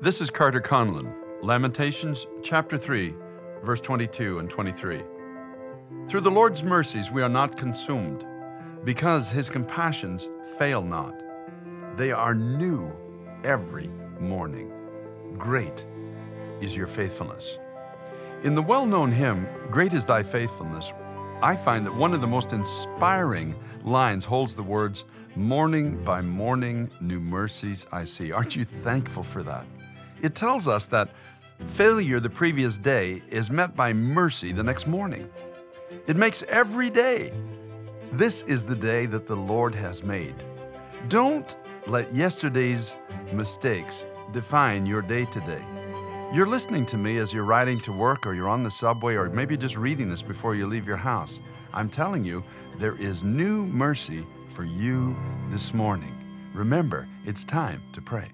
This is Carter Conlon, Lamentations chapter 3, verse 22 and 23. Through the Lord's mercies we are not consumed, because his compassions fail not. They are new every morning. Great is your faithfulness. In the well-known hymn, Great is Thy Faithfulness, I find that one of the most inspiring lines holds the words, "Morning by morning, new mercies I see." Aren't you thankful for that? It tells us that failure the previous day is met by mercy the next morning. It makes every day. This is the day that the Lord has made. Don't let yesterday's mistakes define your day today. You're listening to me as you're riding to work, or you're on the subway, or maybe just reading this before you leave your house. I'm telling you, there is new mercy for you this morning. Remember, it's time to pray.